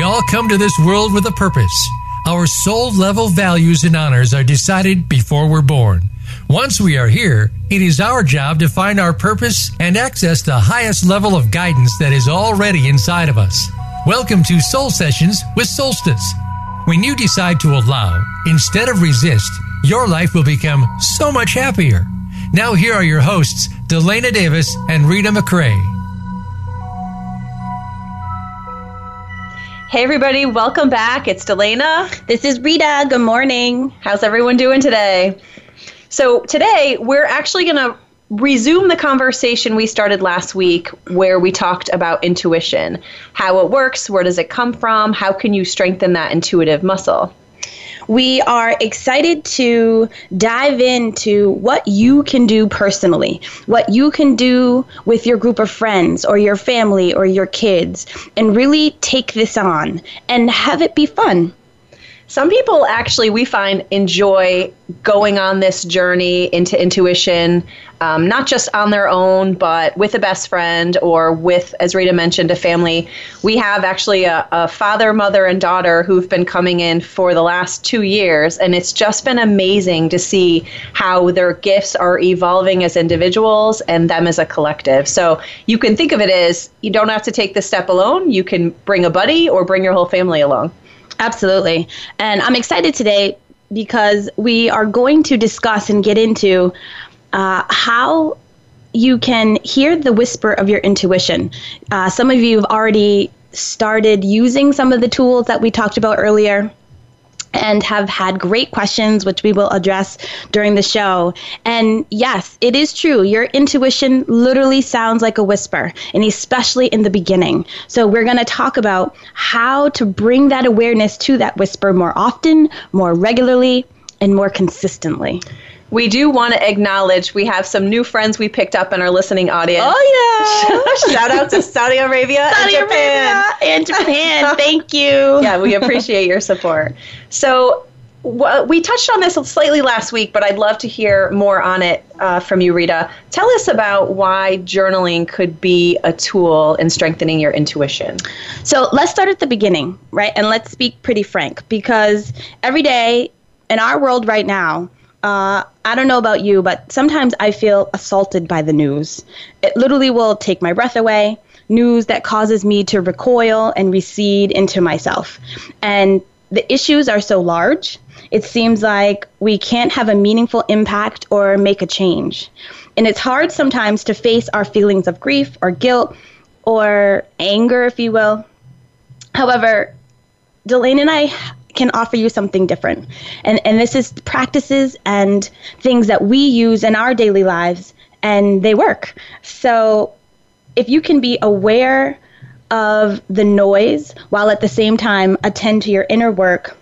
We all come to this world with a purpose. Our soul-level values and honors are decided before we're born. Once we are here, it is our job to find our purpose and access the highest level of guidance that is already inside of us. Welcome to Soul Sessions with Solstice. When you decide to allow, instead of resist, your life will become so much happier. Now here are your hosts, Delana Davis and Rita McRae. Hey everybody, welcome back. It's Delana. This is Rita. Good morning. How's everyone doing today? So today we're actually going to resume the conversation we started last week where we talked about intuition, how it works, where does it come from, how can you strengthen that intuitive muscle. We are excited to dive into what you can do personally, what you can do with your group of friends or your family or your kids, and really take this on and have it be fun. Some people actually, we find, enjoy going on this journey into intuition, not just on their own, but with a best friend or with, as Rita mentioned, a family. We have actually a father, mother, and daughter who've been coming in for the last 2 years, and it's just been amazing to see how their gifts are evolving as individuals and them as a collective. So you can think of it as you don't have to take this step alone. You can bring a buddy or bring your whole family along. Absolutely. And I'm excited today because we are going to discuss and get into how you can hear the whisper of your intuition. Some of you have already started using some of the tools that we talked about earlier and have had great questions, which we will address during the show. And yes, it is true. Your intuition literally sounds like a whisper, and especially in the beginning. So we're going to talk about how to bring that awareness to that whisper more often, more regularly, and more consistently. We do want to acknowledge we have some new friends we picked up in our listening audience. Oh, yeah. Shout out to Saudi Arabia and Japan. Thank you. Yeah, we appreciate your support. So we touched on this slightly last week, but I'd love to hear more on it from you, Rita. Tell us about why journaling could be a tool in strengthening your intuition. So let's start at the beginning, right? And let's speak pretty frank, because every day in our world right now, I don't know about you, but sometimes I feel assaulted by the news. It literally will take my breath away, news that causes me to recoil and recede into myself. And the issues are so large, it seems like we can't have a meaningful impact or make a change. And it's hard sometimes to face our feelings of grief or guilt or anger, if you will. However, Delane and I can offer you something different. And this is practices and things that we use in our daily lives, and they work. So if you can be aware of the noise while at the same time attend to your inner work,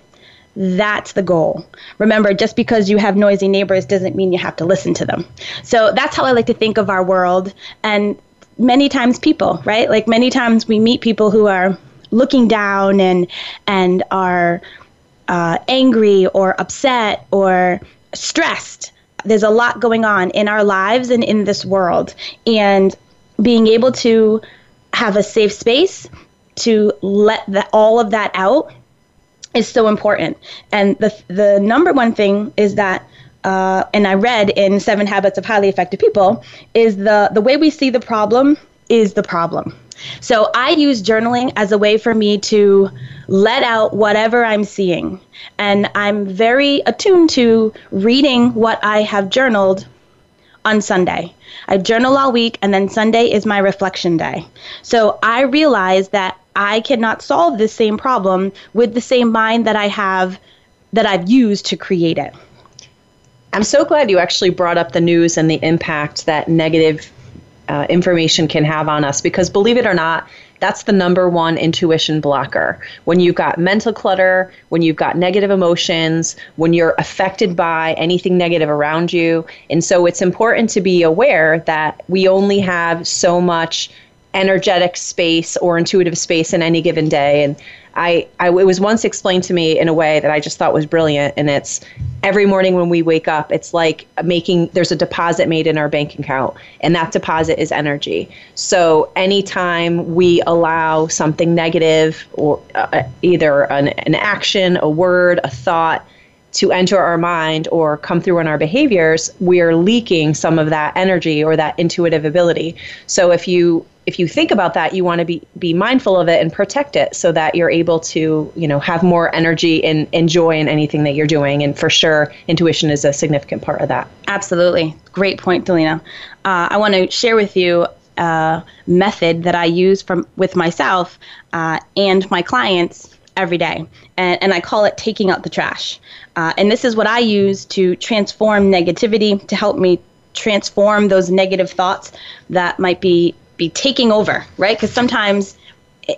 that's the goal. Remember, just because you have noisy neighbors doesn't mean you have to listen to them. So that's how I like to think of our world. And many times people, right? Like many times we meet people who are looking down and are angry or upset or stressed. There's a lot going on in our lives and in this world. And being able to have a safe space to let all of that out is so important. And the number one thing is that, and I read in 7 Habits of Highly Effective People, is the way we see the problem is the problem. So I use journaling as a way for me to let out whatever I'm seeing. And I'm very attuned to reading what I have journaled on Sunday. I journal all week, and then Sunday is my reflection day. So I realize that I cannot solve this same problem with the same mind that I have, that I've used to create it. I'm so glad you actually brought up the news and the impact that negative information can have on us, because believe it or not, that's the number one intuition blocker. When you've got mental clutter, when you've got negative emotions, when you're affected by anything negative around you. And so it's important to be aware that we only have so much energetic space or intuitive space in any given day. And it was once explained to me in a way that I just thought was brilliant. And it's every morning when we wake up, it's like there's a deposit made in our bank account, and that deposit is energy. So anytime we allow something negative or either an action, a word, a thought to enter our mind or come through on our behaviors, we are leaking some of that energy or that intuitive ability. So if you think about that, you want to be mindful of it and protect it so that you're able to, have more energy and enjoy in anything that you're doing. And for sure, intuition is a significant part of that. Absolutely. Great point, Delana. I want to share with you a method that I use with myself and my clients every day. And I call it taking out the trash. And this is what I use to transform negativity, to help me transform those negative thoughts that might be taking over, right? Because sometimes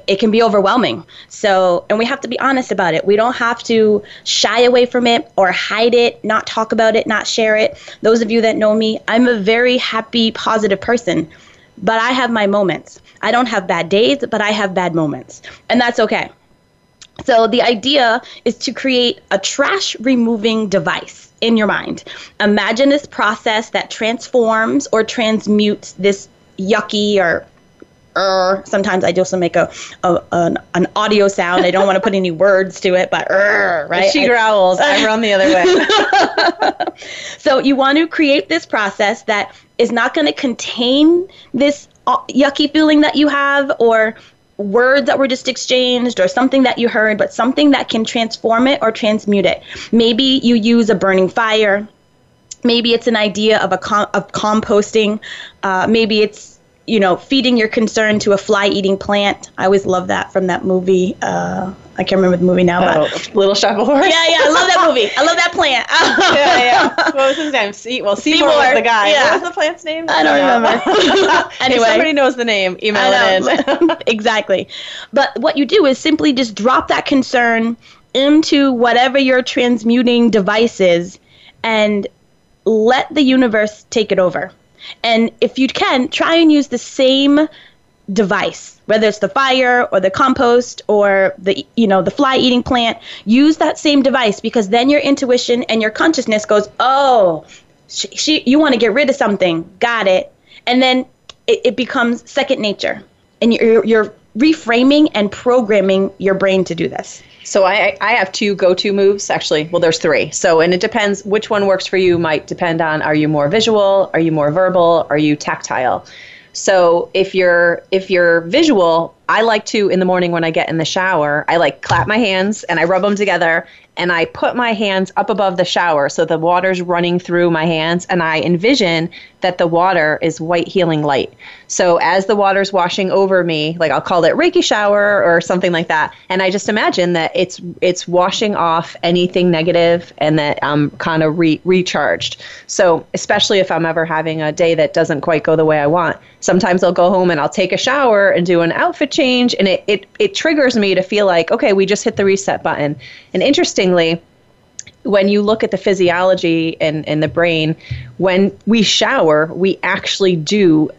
it can be overwhelming. So, and we have to be honest about it. We don't have to shy away from it or hide it, not talk about it, not share it. Those of you that know me, I'm a very happy, positive person, but I have my moments. I don't have bad days, but I have bad moments, and that's okay. So the idea is to create a trash removing device in your mind. Imagine this process that transforms or transmutes this yucky or sometimes I also make an audio sound. I don't want to put any words to it, but right? If she growls, I run the other way. So you want to create this process that is not going to contain this yucky feeling that you have, or words that were just exchanged, or something that you heard, but something that can transform it or transmute it. Maybe you use a burning fire. Maybe it's an idea of composting. Maybe it's, feeding your concern to a fly-eating plant. I always love that from that movie. I can't remember the movie now. But Little Shop of Horrors. Yeah, I love that movie. I love that plant. What was his name? Seymour was the guy. Yeah. What was the plant's name? I don't remember. Anyway. If somebody knows the name, email it in. Exactly. But what you do is simply just drop that concern into whatever your transmuting device is and let the universe take it over. And if you can, try and use the same device, whether it's the fire or the compost or the fly-eating plant. Use that same device, because then your intuition and your consciousness goes, oh, you want to get rid of something. Got it. And then it becomes second nature, and you're reframing and programming your brain to do this. So I have two go-to moves, actually. Well, there's three. So, and it depends which one works for you. Might depend on, are you more visual? Are you more verbal? Are you tactile? So if you're visual, I like to, in the morning when I get in the shower, I like clap my hands and I rub them together and I put my hands up above the shower so the water's running through my hands, and I envision that the water is white healing light. So as the water's washing over me, like I'll call it Reiki shower or something like that, and I just imagine that it's washing off anything negative and that I'm kind of recharged. So especially if I'm ever having a day that doesn't quite go the way I want, sometimes I'll go home and I'll take a shower and do an outfit change, and it triggers me to feel like, okay, we just hit the reset button. And interestingly, when you look at the physiology and the brain, when we shower, we do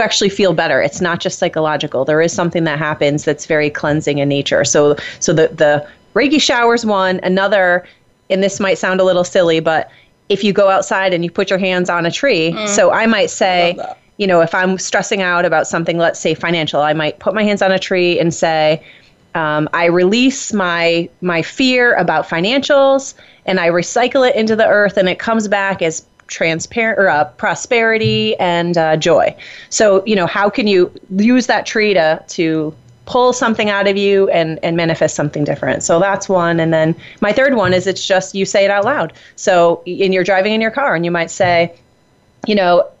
actually feel better. It's not just psychological. There is something that happens that's very cleansing in nature. So the Reiki shower's one. Another, and this might sound a little silly, but if you go outside and you put your hands on a tree, so I might say, if I'm stressing out about something, let's say financial, I might put my hands on a tree and say, I release my fear about financials, and I recycle it into the earth, and it comes back as transparent or prosperity and joy. So, how can you use that tree to pull something out of you and manifest something different? So that's one. And then my third one is, it's just you say it out loud. So, and you're driving in your car, and you might say,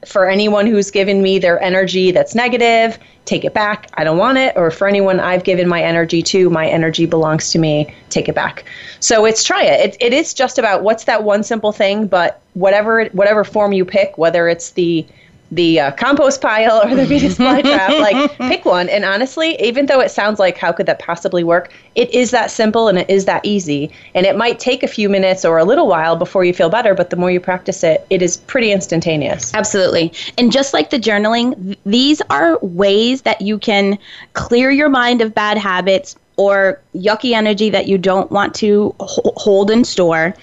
for anyone who's given me their energy that's negative, take it back. I don't want it. Or for anyone I've given my energy to, my energy belongs to me. Take it back. So it's try it. It is just about what's that one simple thing, but whatever form you pick, whether it's the the compost pile or the Venus flytrap. Like, pick one. And honestly, even though it sounds like how could that possibly work, it is that simple and it is that easy. And it might take a few minutes or a little while before you feel better, but the more you practice it, it is pretty instantaneous. Absolutely. And just like the journaling, these are ways that you can clear your mind of bad habits or yucky energy that you don't want to hold and store.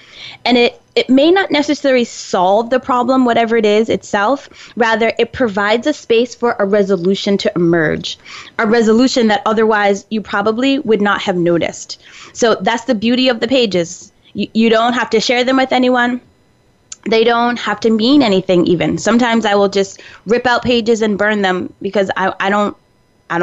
And it may not necessarily solve the problem, whatever it is itself. Rather, it provides a space for a resolution to emerge, a resolution that otherwise you probably would not have noticed. So that's the beauty of the pages. You don't have to share them with anyone. They don't have to mean anything even. Sometimes I will just rip out pages and burn them because I don't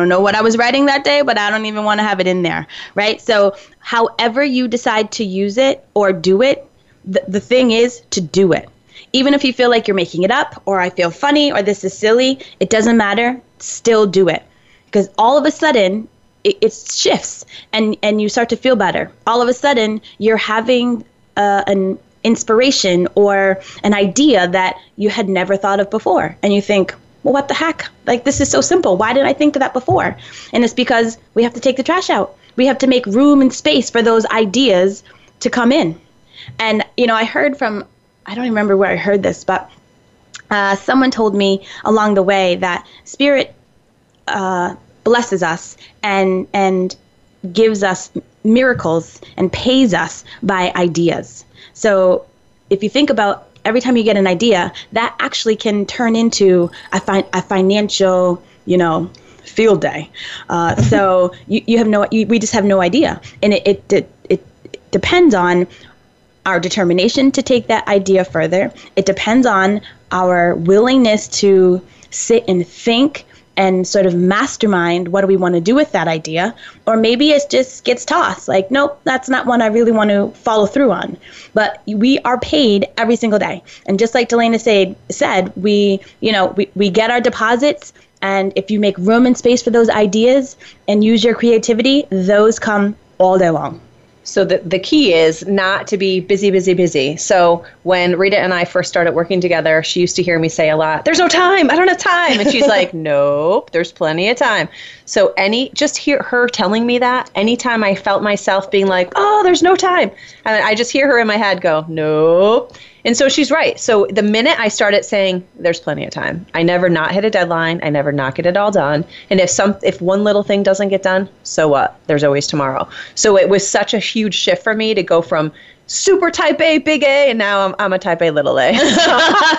know what I was writing that day, but I don't even want to have it in there, right? So however you decide to use it or do it, the thing is to do it. Even if you feel like you're making it up or I feel funny or this is silly, it doesn't matter, still do it. Because all of a sudden, it shifts and you start to feel better. All of a sudden, you're having an inspiration or an idea that you had never thought of before. And you think, well, what the heck? Like, this is so simple. Why didn't I think of that before? And it's because we have to take the trash out. We have to make room and space for those ideas to come in. And, you know, I heard from, I don't remember where I heard this, but someone told me along the way that spirit blesses us and gives us miracles and pays us by ideas. So if you think about every time you get an idea, that actually can turn into a financial, you know, field day. So you have no, we just have no idea. And it depends on our determination to take that idea further. It depends on our willingness to sit and think and sort of mastermind what do we want to do with that idea. Or maybe it just gets tossed. Like, nope, that's not one I really want to follow through on. But we are paid every single day. And just like Delana said, we get our deposits. And if you make room and space for those ideas and use your creativity, those come all day long. So the key is not to be busy, busy, busy. So when Rita and I first started working together, she used to hear me say a lot, there's no time, I don't have time. And she's like, nope, there's plenty of time. So just hear her telling me that, anytime I felt myself being like, oh, there's no time. And I just hear her in my head go, nope. And so she's right. So the minute I started saying, there's plenty of time, I never not hit a deadline. I never not get it all done. And if one little thing doesn't get done, so what? There's always tomorrow. So it was such a huge shift for me to go from super type A, big A, and now I'm a type A, little A.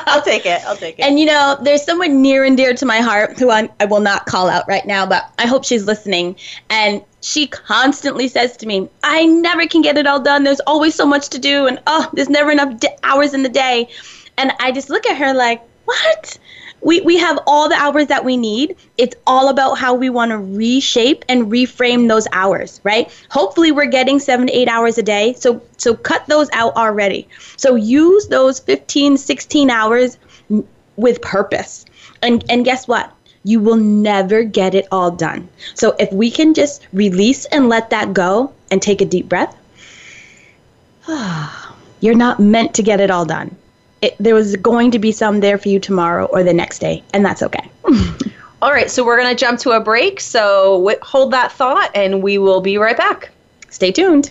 I'll take it. And, you know, there's someone near and dear to my heart who I will not call out right now, but I hope she's listening. And she constantly says to me, I never can get it all done. There's always so much to do. And, there's never enough hours in the day. And I just look at her like, what? We have all the hours that we need. It's all about how we want to reshape and reframe those hours, right? Hopefully we're getting 7 to 8 hours a day. So cut those out already. So use those 15, 16 hours with purpose. And guess what? You will never get it all done. So if we can just release and let that go and take a deep breath, you're not meant to get it all done. There was going to be some there for you tomorrow or the next day, and that's okay. All right, so we're going to jump to a break. So hold that thought, and we will be right back. Stay tuned.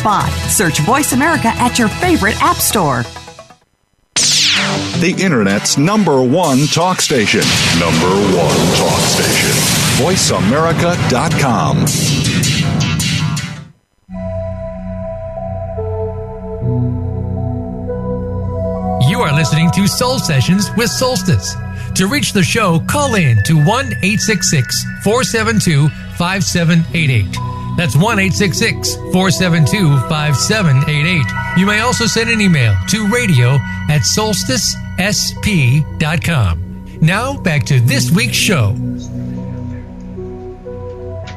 Search Voice America at your favorite app store. The Internet's #1 talk station. #1 talk station. VoiceAmerica.com. You are listening to Soul Sessions with Solstice. To reach the show, call in to 1-866-472-5788. That's 1-866-472-5788. You may also send an email to radio@solsticesp.com. Now, back to this week's show.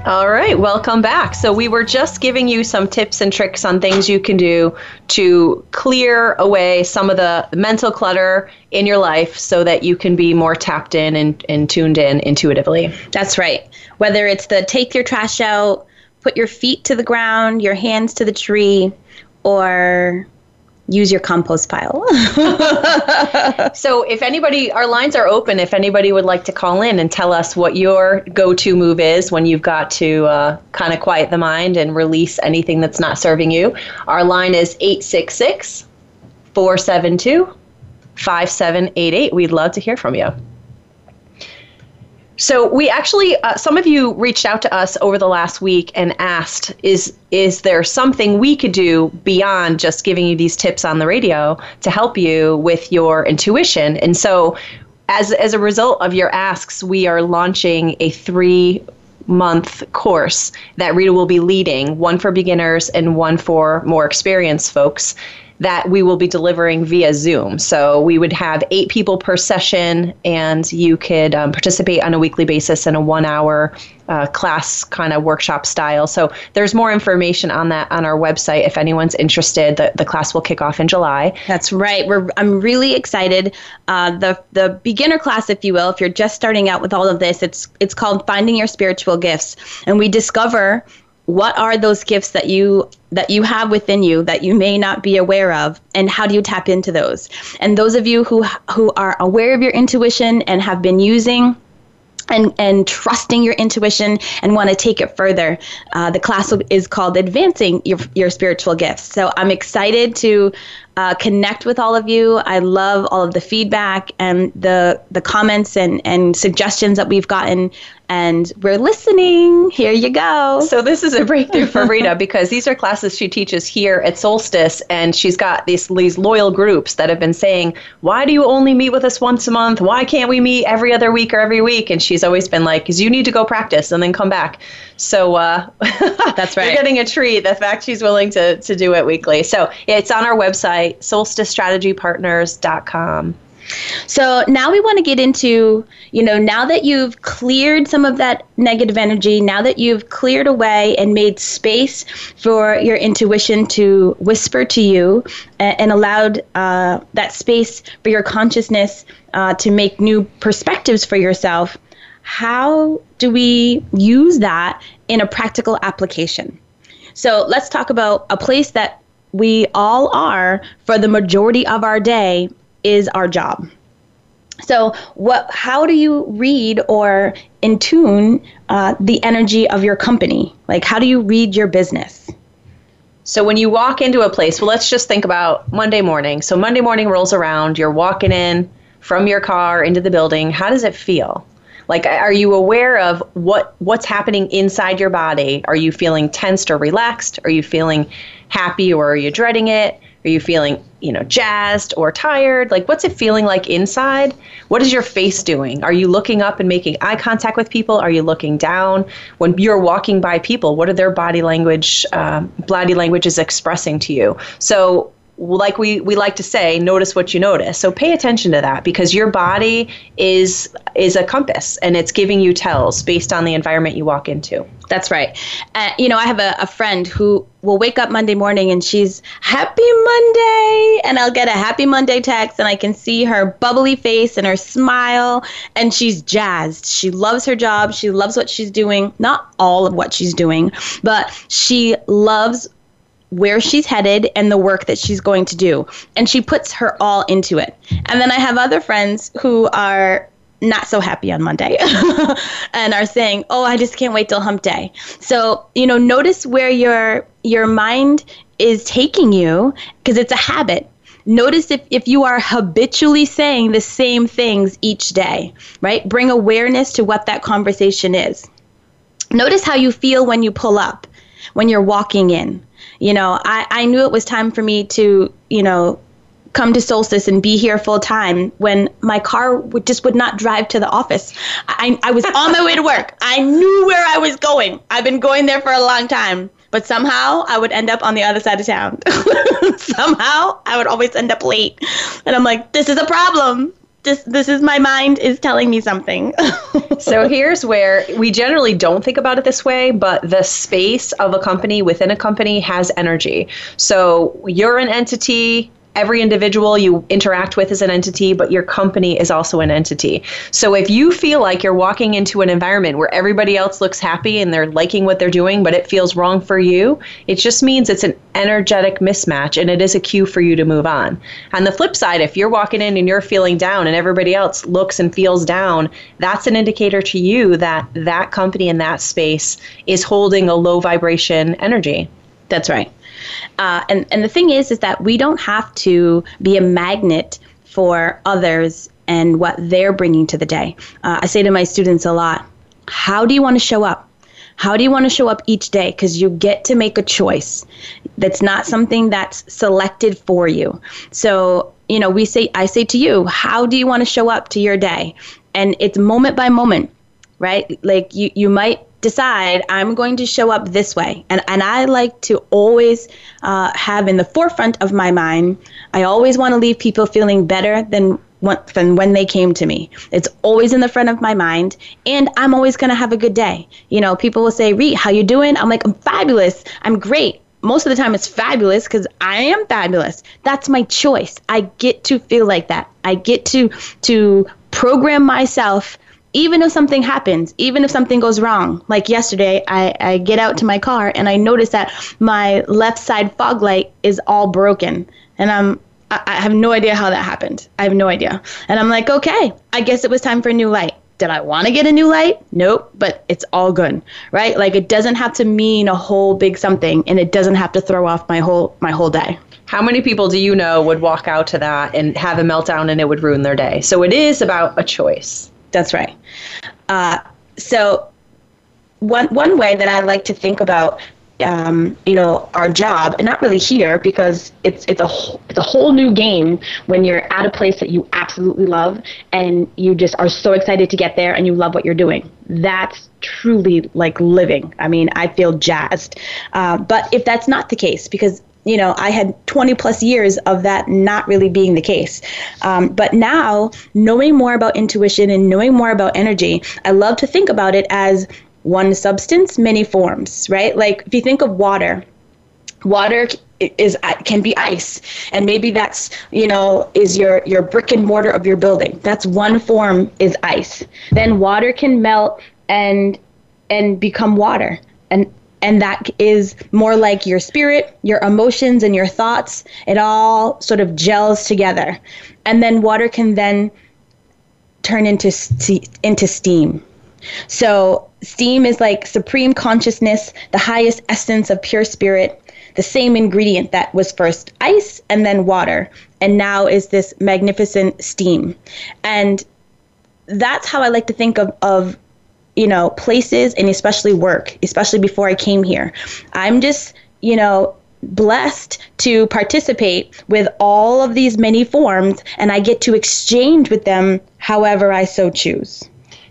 All right, welcome back. So we were just giving you some tips and tricks on things you can do to clear away some of the mental clutter in your life so that you can be more tapped in and tuned in intuitively. That's right. Whether it's the take your trash out, put your feet to the ground, your hands to the tree, or use your compost pile. So if anybody, our lines are open. If anybody would like to call in and tell us what your go-to move is when you've got to kind of quiet the mind and release anything that's not serving you, our line is 866-472-5788. We'd love to hear from you. So we actually, some of you reached out to us over the last week and asked, is there something we could do beyond just giving you these tips on the radio to help you with your intuition? And so as a result of your asks, we are launching a 3-month course that Rita will be leading, one for beginners and one for more experienced folks, that we will be delivering via Zoom. So we would have 8 people per session, and you could participate on a weekly basis in a 1-hour class kind of workshop style. So there's more information on that on our website if anyone's interested. The class will kick off in July. That's right. I'm really excited. The beginner class, if you will, if you're just starting out with all of this, it's called Finding Your Spiritual Gifts. And we discover what are those gifts that you have within you that you may not be aware of, and how do you tap into those? And those of you who are aware of your intuition and have been using and trusting your intuition and want to take it further, the class is called Advancing Your Spiritual Gifts. So I'm excited to connect with all of you. I love all of the feedback and the comments and suggestions that we've gotten, and we're listening. Here you go. So this is a breakthrough for Rita because these are classes she teaches here at Solstice, and she's got these loyal groups that have been saying, why do you only meet with us once a month? Why can't we meet every other week or every week? And she's always been like, because you need to go practice and then come back. So that's right. You're getting a treat, the fact she's willing to do it weekly. So yeah, it's on our website, solsticestrategypartners.com. So now we want to get into, now that you've cleared some of that negative energy, now that you've cleared away and made space for your intuition to whisper to you and allowed that space for your consciousness to make new perspectives for yourself, how do we use that in a practical application? So let's talk about a place that we all are for the majority of our day is our job. So how do you read or in tune the energy of your company? Like, how do you read your business? So when you walk into a place, well, let's just think about Monday morning. So Monday morning rolls around, you're walking in from your car into the building. How does it feel? Like, are you aware of what's happening inside your body? Are you feeling tensed or relaxed? Are you feeling happy or are you dreading it? Are you feeling, jazzed or tired? Like, what's it feeling like inside? What is your face doing? Are you looking up and making eye contact with people? Are you looking down? When you're walking by people, what are their body language is expressing to you? So like we like to say, notice what you notice. So pay attention to that, because your body is a compass, and it's giving you tells based on the environment you walk into. That's right. I have a friend who will wake up Monday morning and she's happy Monday, and I'll get a happy Monday text, and I can see her bubbly face and her smile, and she's jazzed. She loves her job. She loves what she's doing. Not all of what she's doing, but she loves where she's headed and the work that she's going to do. And she puts her all into it. And then I have other friends who are not so happy on Monday and are saying, oh, I just can't wait till hump day. So, notice where your mind is taking you, because it's a habit. Notice if you are habitually saying the same things each day, right? Bring awareness to what that conversation is. Notice how you feel when you pull up, when you're walking in. I knew it was time for me to, come to Solstice and be here full time when my car would not drive to the office. I was on my way to work. I knew where I was going. I've been going there for a long time, but somehow I would end up on the other side of town. Somehow I would always end up late. And I'm like, this is a problem. This is my mind is telling me something. So here's where we generally don't think about it this way, but the space of a company within a company has energy. So you're an entity. Every individual you interact with is an entity, but your company is also an entity. So if you feel like you're walking into an environment where everybody else looks happy and they're liking what they're doing, but it feels wrong for you, it just means it's an energetic mismatch, and it is a cue for you to move on. On the flip side, if you're walking in and you're feeling down and everybody else looks and feels down, that's an indicator to you that that company in that space is holding a low vibration energy. That's right. And the thing is that we don't have to be a magnet for others and what they're bringing to the day. I say to my students a lot, how do you want to show up? How do you want to show up each day? Because you get to make a choice. That's not something that's selected for you. So, I say to you, how do you want to show up to your day? And it's moment by moment, right? Like you might decide, I'm going to show up this way. And I like to always have in the forefront of my mind, I always want to leave people feeling better than when they came to me. It's always in the front of my mind. And I'm always going to have a good day. People will say, Ree, how you doing? I'm like, I'm fabulous. I'm great. Most of the time it's fabulous because I am fabulous. That's my choice. I get to feel like that. I get to program myself. Even if something happens, even if something goes wrong, like yesterday, I get out to my car and I notice that my left side fog light is all broken. And I have no idea how that happened. I have no idea. And I'm like, okay, I guess it was time for a new light. Did I want to get a new light? Nope, but it's all good, right? Like it doesn't have to mean a whole big something, and it doesn't have to throw off my whole day. How many people do you know would walk out to that and have a meltdown and it would ruin their day? So it is about a choice. That's right. So one way that I like to think about, our job, and not really here because it's a whole new game when you're at a place that you absolutely love and you just are so excited to get there and you love what you're doing. That's truly like living. I mean, I feel jazzed. But if that's not the case, because I had 20 plus years of that not really being the case. But now, knowing more about intuition and knowing more about energy, I love to think about it as one substance, many forms, right? Like if you think of water can be ice, and maybe that's, is your brick and mortar of your building. That's one form is ice. Then water can melt and become water. And that is more like your spirit, your emotions, and your thoughts. It all sort of gels together. And then water can then turn into steam. So steam is like supreme consciousness, the highest essence of pure spirit, the same ingredient that was first ice and then water, and now is this magnificent steam. And that's how I like to think of places, and especially work, especially before I came here. I'm just, blessed to participate with all of these many forms, and I get to exchange with them however I so choose.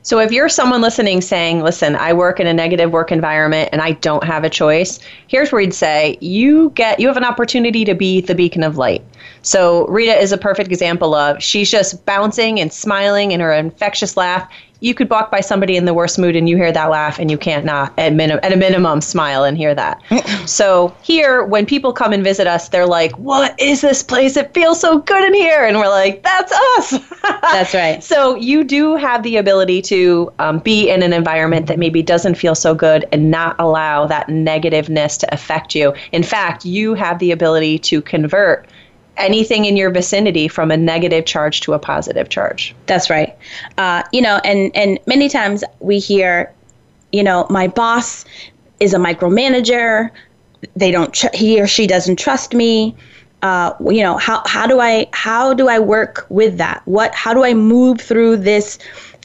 So if you're someone listening saying, listen, I work in a negative work environment and I don't have a choice, here's where you'd say, you have an opportunity to be the beacon of light. So Rita is a perfect example of, she's just bouncing and smiling in her infectious laugh. You could walk by somebody in the worst mood and you hear that laugh and you can't not, at a minimum, smile and hear that. So here, when people come and visit us, they're like, what is this place? It feels so good in here. And we're like, that's us. That's right. So you do have the ability to be in an environment that maybe doesn't feel so good and not allow that negativeness to affect you. In fact, you have the ability to convert anything in your vicinity from a negative charge to a positive charge. That's right. And many times we hear, my boss is a micromanager. They don't. He or she doesn't trust me. How do I work with that? How do I move through this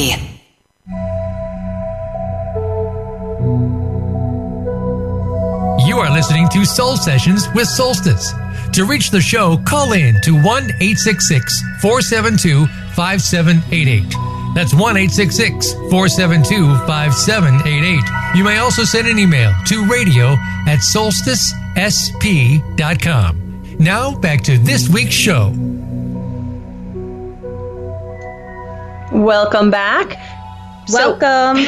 You are listening to Soul Sessions with Solstice. To reach the show, call in to 1-866-472-5788. That's 1-866-472-5788. You may also send an email to radio@solsticesp.com. Now back to this week's show. Welcome back. Welcome.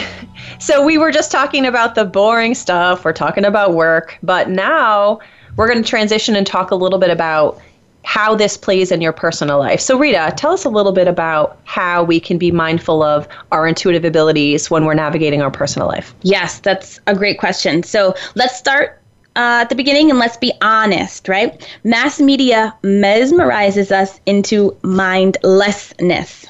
So we were just talking about the boring stuff. We're talking about work. But now we're going to transition and talk a little bit about how this plays in your personal life. So Rita, tell us a little bit about how we can be mindful of our intuitive abilities when we're navigating our personal life. Yes, that's a great question. So let's start at the beginning, and let's be honest, right? Mass media mesmerizes us into mindlessness.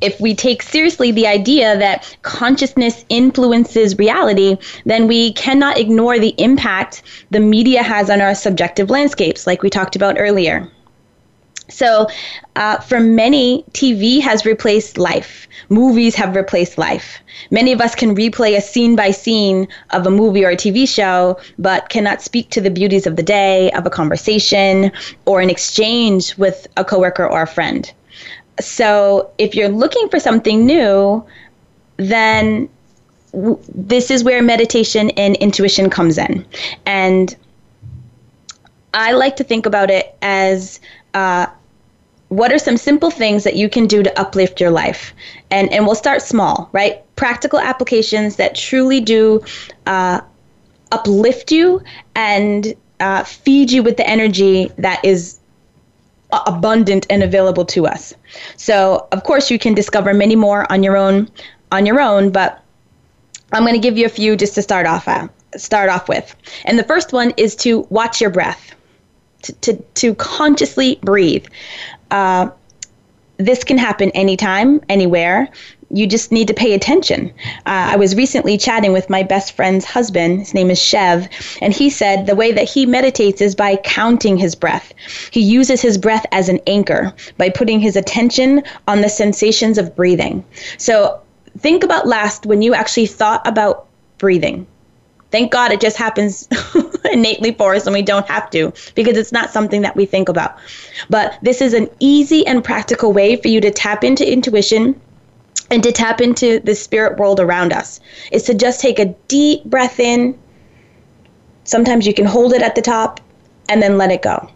If we take seriously the idea that consciousness influences reality, then we cannot ignore the impact the media has on our subjective landscapes, like we talked about earlier. So, for many, TV has replaced life. Movies have replaced life. Many of us can replay a scene by scene of a movie or a TV show, but cannot speak to the beauties of the day, of a conversation, or an exchange with a coworker or a friend. So if you're looking for something new, then this is where meditation and intuition comes in. And I like to think about it as what are some simple things that you can do to uplift your life? And we'll start small, right? Practical applications that truly do uplift you and feed you with the energy that is abundant and available to us. So, of course, you can discover many more on your own, but I'm going to give you a few just to start off with. And the first one is to watch your breath, to consciously breathe. This can happen anytime, anywhere. You just need to pay attention. I was recently chatting with my best friend's husband. His name is Chev. And he said the way that he meditates is by counting his breath. He uses his breath as an anchor by putting his attention on the sensations of breathing. So think about last when you actually thought about breathing. Thank God it just happens innately for us and we don't have to, because it's not something that we think about. But this is an easy and practical way for you to tap into intuition and to tap into the spirit world around us, is to just take a deep breath in. Sometimes you can hold it at the top and then let it go.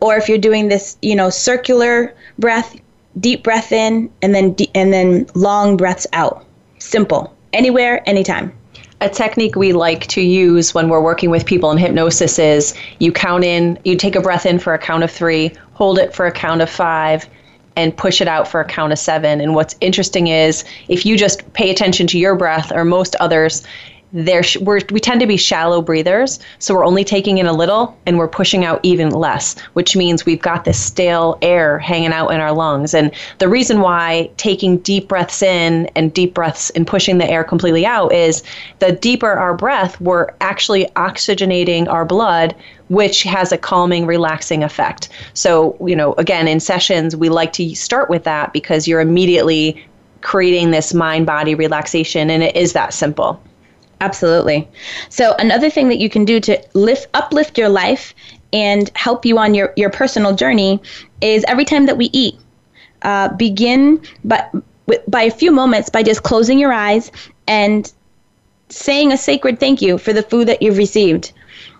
Or if you're doing this, you know, circular breath, deep breath in, and then long breaths out. Simple. Anywhere, anytime. A technique we like to use when we're working with people in hypnosis is you count in, you take a breath in for a count of 3, hold it for a count of 5, and push it out for a count of 7. And what's interesting is if you just pay attention to your breath or most others, we tend to be shallow breathers, so we're only taking in a little and we're pushing out even less, which means we've got this stale air hanging out in our lungs. And the reason why taking deep breaths in and deep breaths and pushing the air completely out is the deeper our breath, we're actually oxygenating our blood, which has a calming, relaxing effect. So, you know, again, in sessions, we like to start with that because you're immediately creating this mind-body relaxation, and it is that simple. Absolutely. So another thing that you can do to uplift your life and help you on your personal journey is every time that we eat, begin by a few moments by just closing your eyes and saying a sacred thank you for the food that you've received.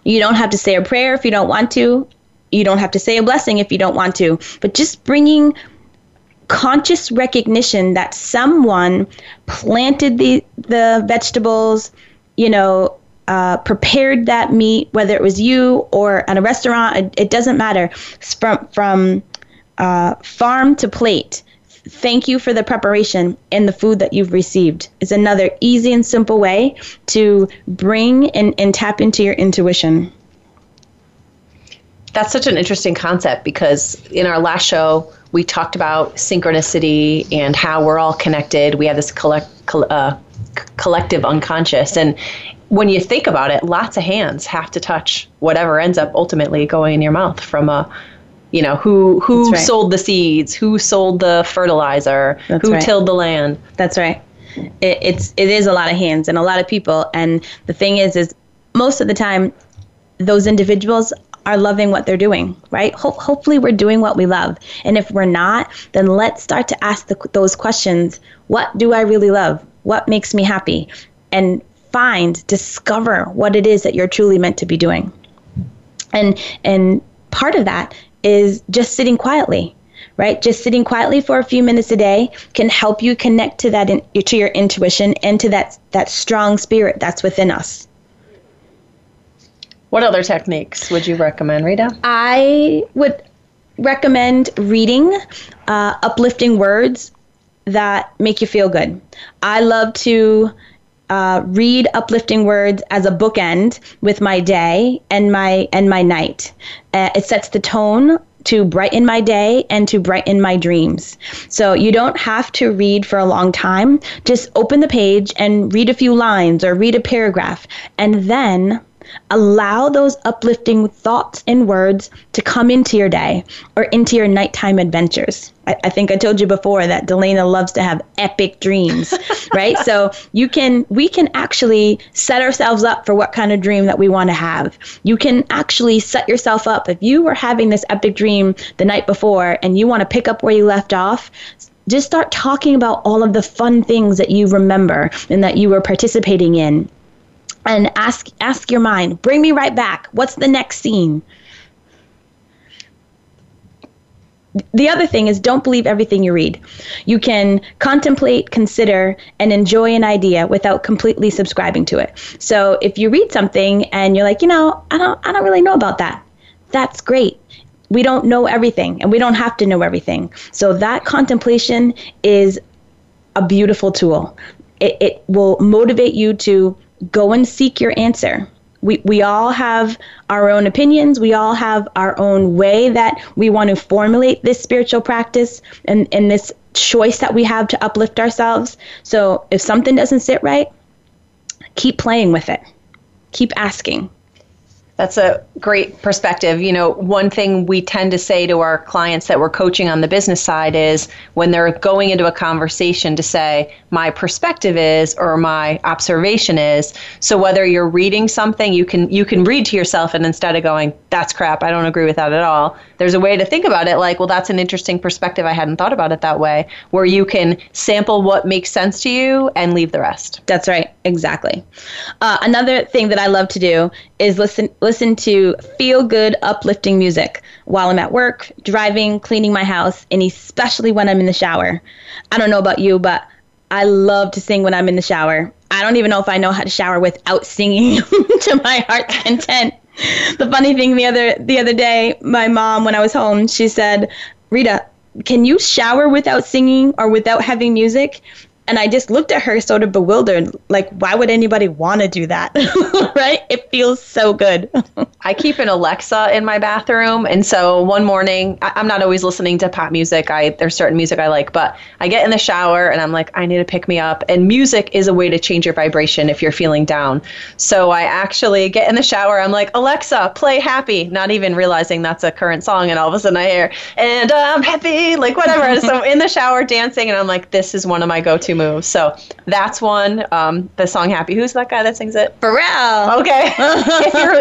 You don't have to say a prayer if you don't want to. You don't have to say a blessing if you don't want to. But just bringing conscious recognition that someone planted the vegetables, you know, prepared that meat, whether it was you or at a restaurant, it doesn't matter. From farm to plate, thank you for the preparation and the food that you've received is another easy and simple way to bring and tap into your intuition. That's such an interesting concept because in our last show, we talked about synchronicity and how we're all connected. We have this collective unconscious. And when you think about it, lots of hands have to touch whatever ends up ultimately going in your mouth from a, you know, who right. sold the seeds, who sold the fertilizer, That's who right. tilled the land. That's right. It is a lot of hands and a lot of people. And the thing is most of the time, those individuals are loving what they're doing, right? Hopefully we're doing what we love. And if we're not, then let's start to ask those questions. What do I really love? What makes me happy? And discover what it is that you're truly meant to be doing. And part of that is just sitting quietly, right? Just sitting quietly for a few minutes a day can help you connect to that, to your intuition and to that strong spirit that's within us. What other techniques would you recommend, Rita? I would recommend reading uplifting words that make you feel good. I love to read uplifting words as a bookend with my day and my night. It sets the tone to brighten my day and to brighten my dreams. So you don't have to read for a long time. Just open the page and read a few lines or read a paragraph, and then allow those uplifting thoughts and words to come into your day or into your nighttime adventures. I think I told you before that Delana loves to have epic dreams, right? So we can actually set ourselves up for what kind of dream that we want to have. You can actually set yourself up. If you were having this epic dream the night before and you want to pick up where you left off, just start talking about all of the fun things that you remember and that you were participating in. And ask your mind, bring me right back. What's the next scene? The other thing is, don't believe everything you read. You can contemplate, consider, and enjoy an idea without completely subscribing to it. So if you read something and you're like, you know, I don't really know about that. That's great. We don't know everything, and we don't have to know everything. So that contemplation is a beautiful tool. It will motivate you to go and seek your answer. We all have our own opinions. We all have our own way that we want to formulate this spiritual practice and this choice that we have to uplift ourselves. So if something doesn't sit right, keep playing with it. Keep asking. That's a great perspective. You know, one thing we tend to say to our clients that we're coaching on the business side is when they're going into a conversation to say, my perspective is, or my observation is. So whether you're reading something, you can read to yourself, and instead of going, that's crap, I don't agree with that at all, there's a way to think about it like, well, that's an interesting perspective. I hadn't thought about it that way, where you can sample what makes sense to you and leave the rest. That's right. Exactly. Another thing that I love to do is listen to feel-good, uplifting music while I'm at work, driving, cleaning my house, and especially when I'm in the shower. I don't know about you, but I love to sing when I'm in the shower. I don't even know if I know how to shower without singing to my heart's content. The funny thing, the other day, my mom, when I was home, she said, Rita, can you shower without singing or without having music? And I just looked at her sort of bewildered, like, why would anybody want to do that, right? It feels so good. I keep an Alexa in my bathroom. And so one morning, I'm not always listening to pop music. There's certain music I like, but I get in the shower and I'm like, I need to pick me up. And music is a way to change your vibration if you're feeling down. So I actually get in the shower. I'm like, Alexa, play Happy, not even realizing that's a current song. And all of a sudden I hear, and I'm happy, like whatever. So in the shower dancing, and I'm like, this is one of my go-to move. So that's one, the song Happy. Who's that guy that sings it? Pharrell. Okay.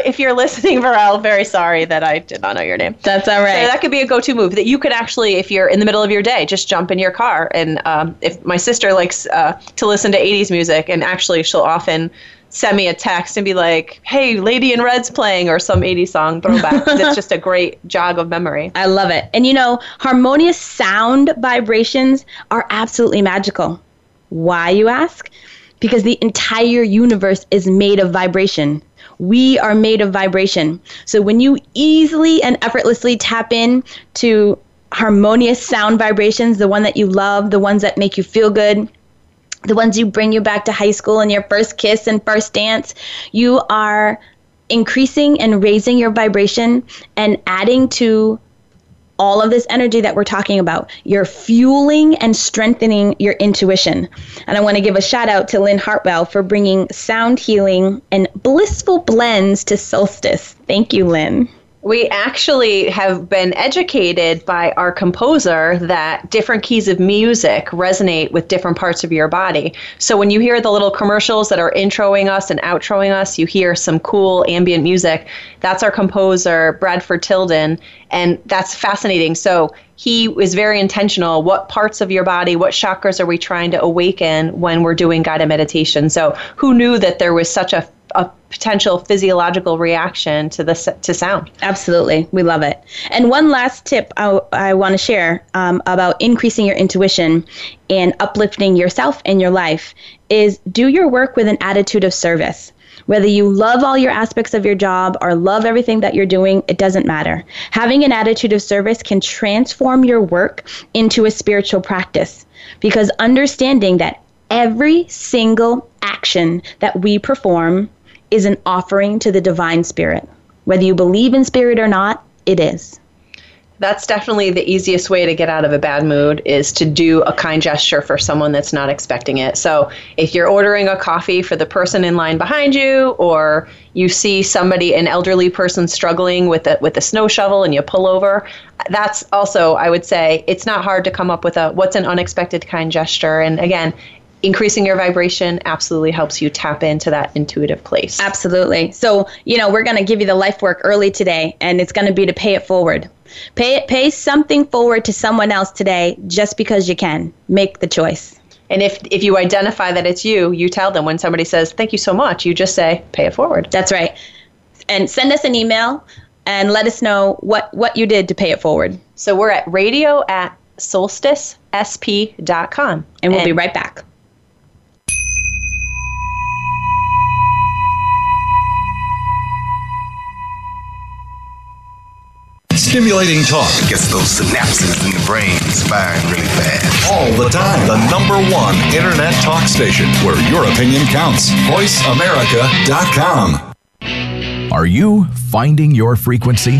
if you're listening, Pharrell, very sorry that I did not know your name. That's all right. So that could be a go-to move that you could actually, if you're in the middle of your day, just jump in your car. And if my sister likes to listen to 80s music, and actually she'll often send me a text and be like, hey, Lady in Red's playing, or some 80s song throwback. It's just a great jog of memory. I love it. And harmonious sound vibrations are absolutely magical. Why, you ask? Because the entire universe is made of vibration. We are made of vibration. So when you easily and effortlessly tap in to harmonious sound vibrations, the one that you love, the ones that make you feel good, the ones you bring you back to high school and your first kiss and first dance, you are increasing and raising your vibration and adding to all of this energy that we're talking about. You're fueling and strengthening your intuition. And I want to give a shout out to Lynn Hartwell for bringing sound healing and blissful blends to Solstice. Thank you, Lynn. We actually have been educated by our composer that different keys of music resonate with different parts of your body. So when you hear the little commercials that are introing us and outroing us, you hear some cool ambient music. That's our composer, Bradford Tilden, and that's fascinating. So he was very intentional. What parts of your body, what chakras are we trying to awaken when we're doing guided meditation? So who knew that there was such a potential physiological reaction to sound? Absolutely. We love it. And one last tip I want to share about increasing your intuition and uplifting yourself and your life is do your work with an attitude of service. Whether you love all your aspects of your job or love everything that you're doing, it doesn't matter. Having an attitude of service can transform your work into a spiritual practice, because understanding that every single action that we perform is an offering to the divine spirit. Whether you believe in spirit or not, it is. That's definitely the easiest way to get out of a bad mood, is to do a kind gesture for someone that's not expecting it. So if you're ordering a coffee for the person in line behind you, or you see somebody, an elderly person struggling with a snow shovel, and you pull over, that's also, I would say, it's not hard to come up with what's an unexpected kind gesture. And again, increasing your vibration absolutely helps you tap into that intuitive place. Absolutely. So, we're going to give you the life work early today, and it's going to be to pay it forward. Pay something forward to someone else today, just because you can. Make the choice. And if you identify that it's you, you tell them. When somebody says, thank you so much, you just say, pay it forward. That's right. And send us an email and let us know what you did to pay it forward. So we're at radio@solsticesp.com. And we'll be right back. Stimulating talk gets those synapses in the brain firing really fast. All the time. The number one internet talk station where your opinion counts. VoiceAmerica.com. Are you finding your frequency?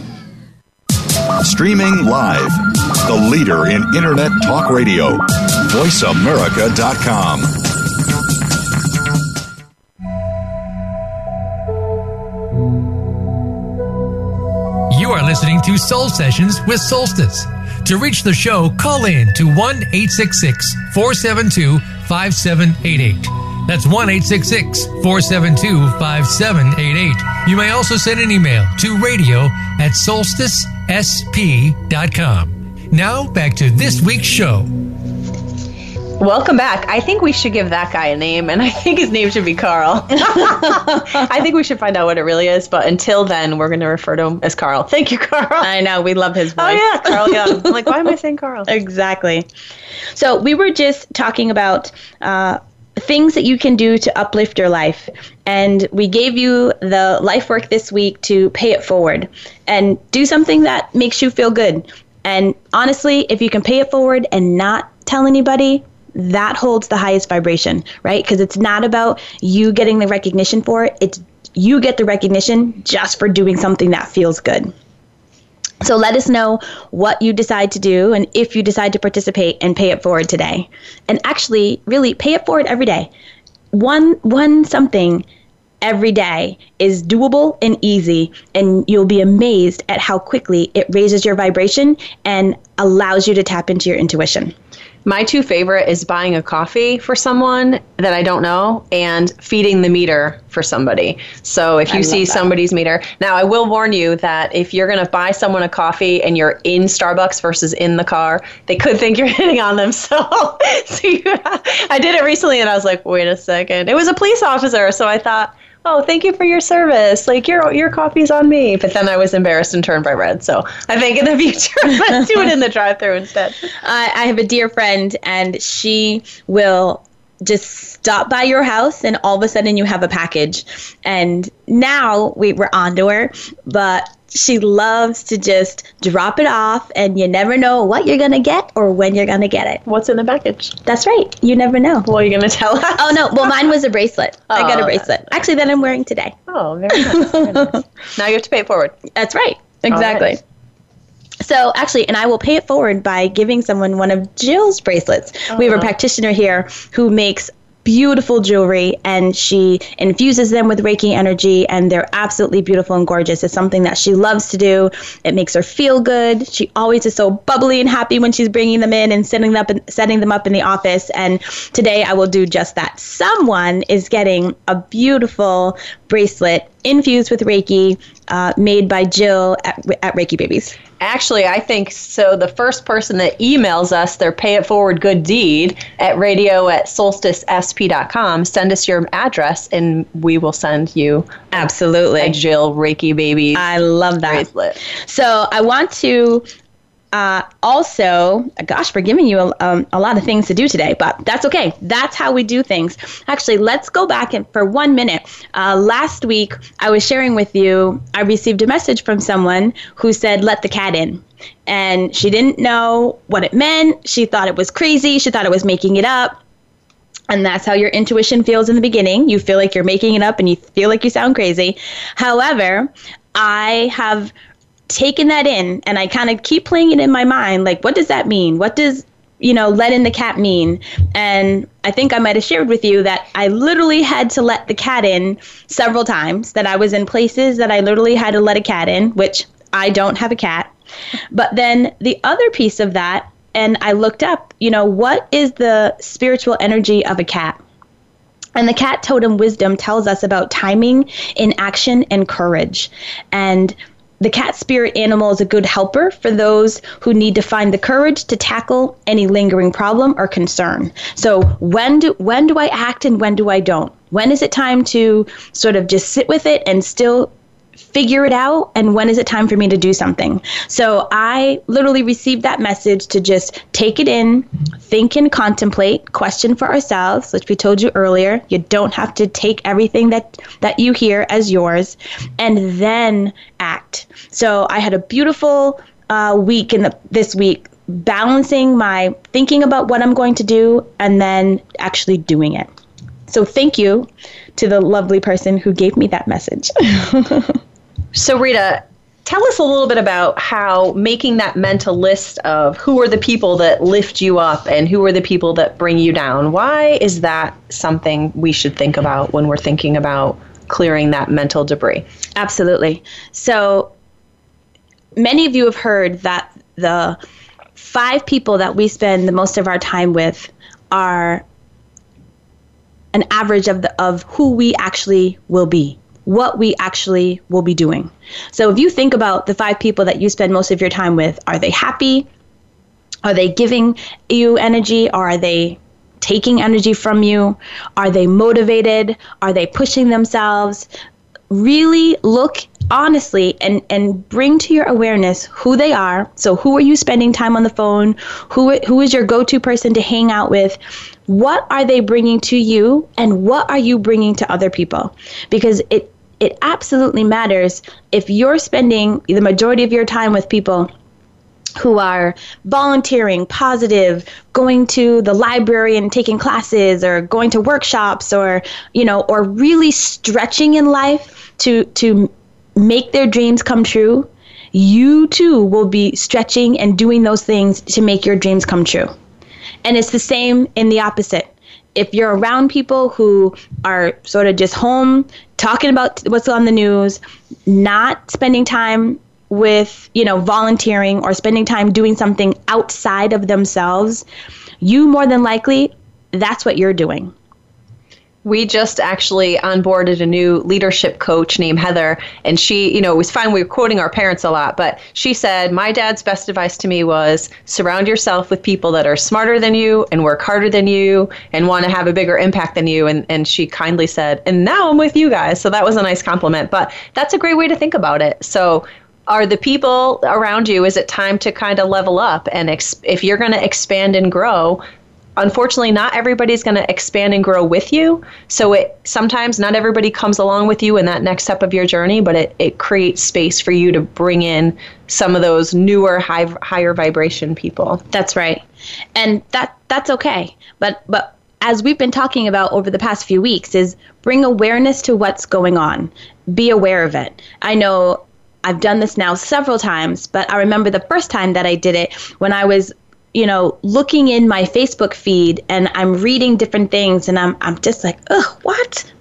Streaming live, the leader in Internet talk radio, voiceamerica.com. You are listening to Soul Sessions with Solstice. To reach the show, call in to 1-866-472-5788. That's 1-866-472-5788. You may also send an email to radio@solsticesp.com. Now back to this week's show. Welcome back. I think we should give that guy a name, and I think his name should be Carl. I think we should find out what it really is, but until then, we're going to refer to him as Carl. Thank you, Carl. I know. We love his voice. Oh, yeah. Carl Jung. I'm like, why am I saying Carl? Exactly. So we were just talking about things that you can do to uplift your life. And we gave you the life work this week to pay it forward and do something that makes you feel good. And honestly, if you can pay it forward and not tell anybody, that holds the highest vibration, right? Because it's not about you getting the recognition for it. It's you get the recognition just for doing something that feels good. So let us know what you decide to do and if you decide to participate and pay it forward today. And actually, really, pay it forward every day. One something every day is doable and easy, and you'll be amazed at how quickly it raises your vibration and allows you to tap into your intuition. My two favorite is buying a coffee for someone that I don't know and feeding the meter for somebody. So if you see somebody's meter. Now, I will warn you that if you're going to buy someone a coffee and you're in Starbucks versus in the car, they could think you're hitting on them. I did it recently, and I was like, wait a second. It was a police officer, so I thought, oh, thank you for your service. Like, your coffee's on me. But then I was embarrassed and turned bright red. So I think in the future, let's do it in the drive-thru instead. I have a dear friend, and she will just stop by your house, and all of a sudden you have a package. And now we're on to her, but she loves to just drop it off, and you never know what you're going to get or when you're going to get it. What's in the package? That's right. You never know. Well, you're going to tell us? Oh, no. Well, mine was a bracelet. Oh, I got a bracelet. Actually, that I'm wearing today. Oh, very nice. Very nice. Now you have to pay it forward. That's right. Exactly. All right. So actually, and I will pay it forward by giving someone one of Jill's bracelets. Uh-huh. We have a practitioner here who makes beautiful jewelry, and she infuses them with Reiki energy, and they're absolutely beautiful and gorgeous. It's something that she loves to do. It makes her feel good. She always is so bubbly and happy when she's bringing them in and setting them up in the office. And today I will do just that. Someone is getting a beautiful bracelet infused with Reiki, made by Jill at Reiki Babies. Actually, I think so. The first person that emails us their pay it forward good deed at radio@solsticesp.com, send us your address, and we will send you absolutely a Jill Reiki Babies. I love that bracelet. So I want to also, gosh, we're giving you a lot of things to do today, but that's okay. That's how we do things. Actually, let's go back for 1 minute. Last week, I was sharing with you, I received a message from someone who said, "Let the cat in." And she didn't know what it meant. She thought it was crazy. She thought it was making it up. And that's how your intuition feels in the beginning. You feel like you're making it up, and you feel like you sound crazy. However, I have taken that in, and I kind of keep playing it in my mind, like, what does that mean? What does you know, let in the cat mean? And I think I might have shared with you that I literally had to let the cat in several times, that I was in places that I literally had to let a cat in, which I don't have a cat. But then the other piece of that, and I looked up, you know, what is the spiritual energy of a cat? And the cat totem wisdom tells us about timing, inaction, and courage. And the cat spirit animal is a good helper for those who need to find the courage to tackle any lingering problem or concern. So when do I act and when do I don't? When is it time to sort of just sit with it and still figure it out? And when is it time for me to do something? So I literally received that message to just take it in, think and contemplate, question for ourselves, which we told you earlier. You don't have to take everything that you hear as yours, and then act. So I had a beautiful week this week, balancing my thinking about what I'm going to do and then actually doing it. So thank you to the lovely person who gave me that message. So Rita, tell us a little bit about how making that mental list of who are the people that lift you up and who are the people that bring you down. Why is that something we should think about when we're thinking about clearing that mental debris? Absolutely. So many of you have heard that the 5 people that we spend the most of our time with are an average of who we actually will be, what we actually will be doing. So if you think about the 5 people that you spend most of your time with, are they happy? Are they giving you energy? Are they taking energy from you? Are they motivated? Are they pushing themselves? Really look honestly and bring to your awareness who they are. So who are you spending time on the phone? Who is your go-to person to hang out with? What are they bringing to you? And what are you bringing to other people? Because it absolutely matters if you're spending the majority of your time with people who are volunteering, positive, going to the library and taking classes or going to workshops or, you know, or really stretching in life to make their dreams come true, you too will be stretching and doing those things to make your dreams come true. And it's the same in the opposite. If you're around people who are sort of just home, talking about what's on the news, not spending time with, you know, volunteering or spending time doing something outside of themselves, you more than likely, that's what you're doing. We just actually onboarded a new leadership coach named Heather, and she, you know, it was fine. We were quoting our parents a lot, but she said, my dad's best advice to me was surround yourself with people that are smarter than you and work harder than you and want to have a bigger impact than you. And she kindly said, and now I'm with you guys. So that was a nice compliment, but that's a great way to think about it. So are the people around you, is it time to kind of level up? And if you're going to expand and grow, unfortunately, not everybody's going to expand and grow with you. So sometimes not everybody comes along with you in that next step of your journey, but it creates space for you to bring in some of those newer, higher vibration people. That's right. And that's okay. But as we've been talking about over the past few weeks is bring awareness to what's going on. Be aware of it. I know I've done this now several times, but I remember the first time that I did it when I was, you know, looking in my Facebook feed and I'm reading different things and I'm just like, ugh, what?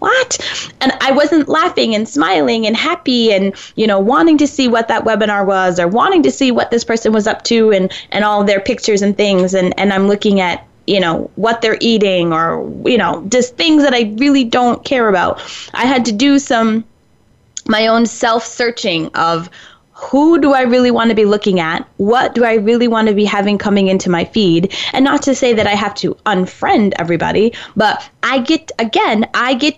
And I wasn't laughing and smiling and happy and, you know, wanting to see what that webinar was or wanting to see what this person was up to and all their pictures and things. And I'm looking at, you know, what they're eating or, you know, just things that I really don't care about. I had to do my own self-searching of who do I really want to be looking at? What do I really want to be having coming into my feed? And not to say that I have to unfriend everybody, but I get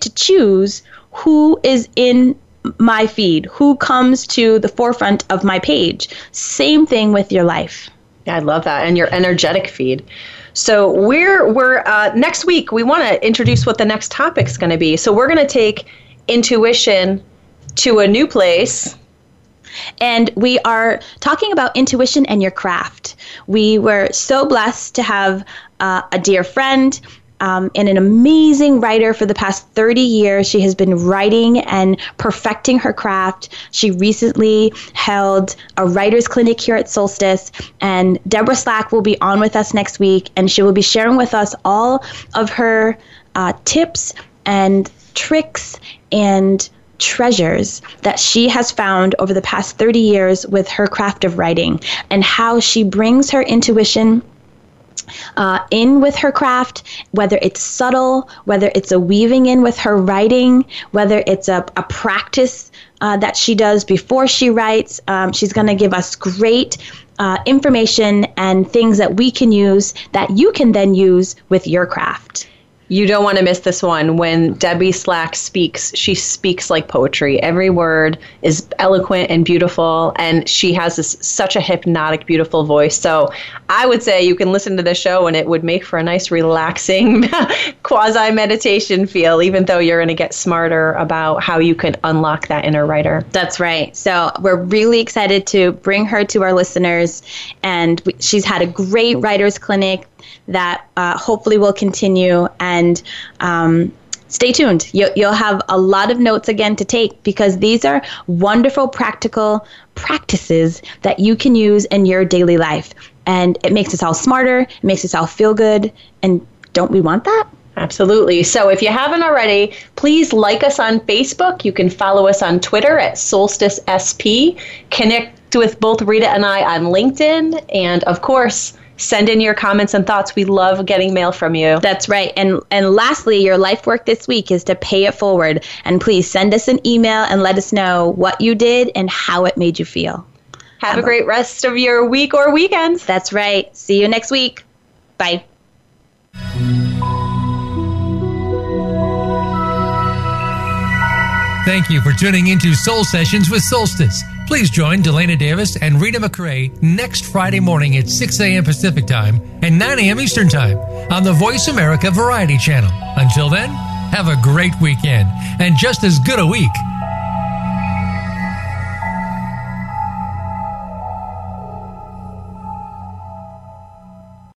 to choose who is in my feed, who comes to the forefront of my page. Same thing with your life. Yeah, I love that. And your energetic feed. So we're next week, we want to introduce what the next topic's going to be. So we're going to take intuition to a new place. And we are talking about intuition and your craft. We were so blessed to have a dear friend and an amazing writer for the past 30 years. She has been writing and perfecting her craft. She recently held a writer's clinic here at Solstice, and Deborah Slack will be on with us next week, and she will be sharing with us all of her tips and tricks and treasures that she has found over the past 30 years with her craft of writing, and how she brings her intuition in with her craft, whether it's subtle, whether it's a weaving in with her writing, whether it's a practice that she does before she writes. She's going to give us great information and things that we can use that you can then use with your craft. You don't want to miss this one. When Debbie Slack speaks, she speaks like poetry. Every word is eloquent and beautiful, and she has such a hypnotic, beautiful voice. So I would say you can listen to the show, and it would make for a nice, relaxing quasi-meditation feel, even though you're going to get smarter about how you can unlock that inner writer. That's right. So we're really excited to bring her to our listeners, and she's had a great writer's clinic that hopefully will continue, and stay tuned. You'll have a lot of notes again to take, because these are wonderful practical practices that you can use in your daily life, and it makes us all smarter, it makes us all feel good, and don't we want that? Absolutely. So if you haven't already, please like us on Facebook. You can follow us on Twitter at Solstice SP. Connect with both Rita and I on LinkedIn, and of course, send in your comments and thoughts. We love getting mail from you. That's right. And lastly, your life work this week is to pay it forward. And please send us an email and let us know what you did and how it made you feel. Have a great rest of your week or weekends. That's right. See you next week. Bye. Thank you for tuning into Soul Sessions with Solstice. Please join Delana Davis and Rita McRae next Friday morning at 6 a.m. Pacific Time and 9 a.m. Eastern Time on the Voice America Variety Channel. Until then, have a great weekend and just as good a week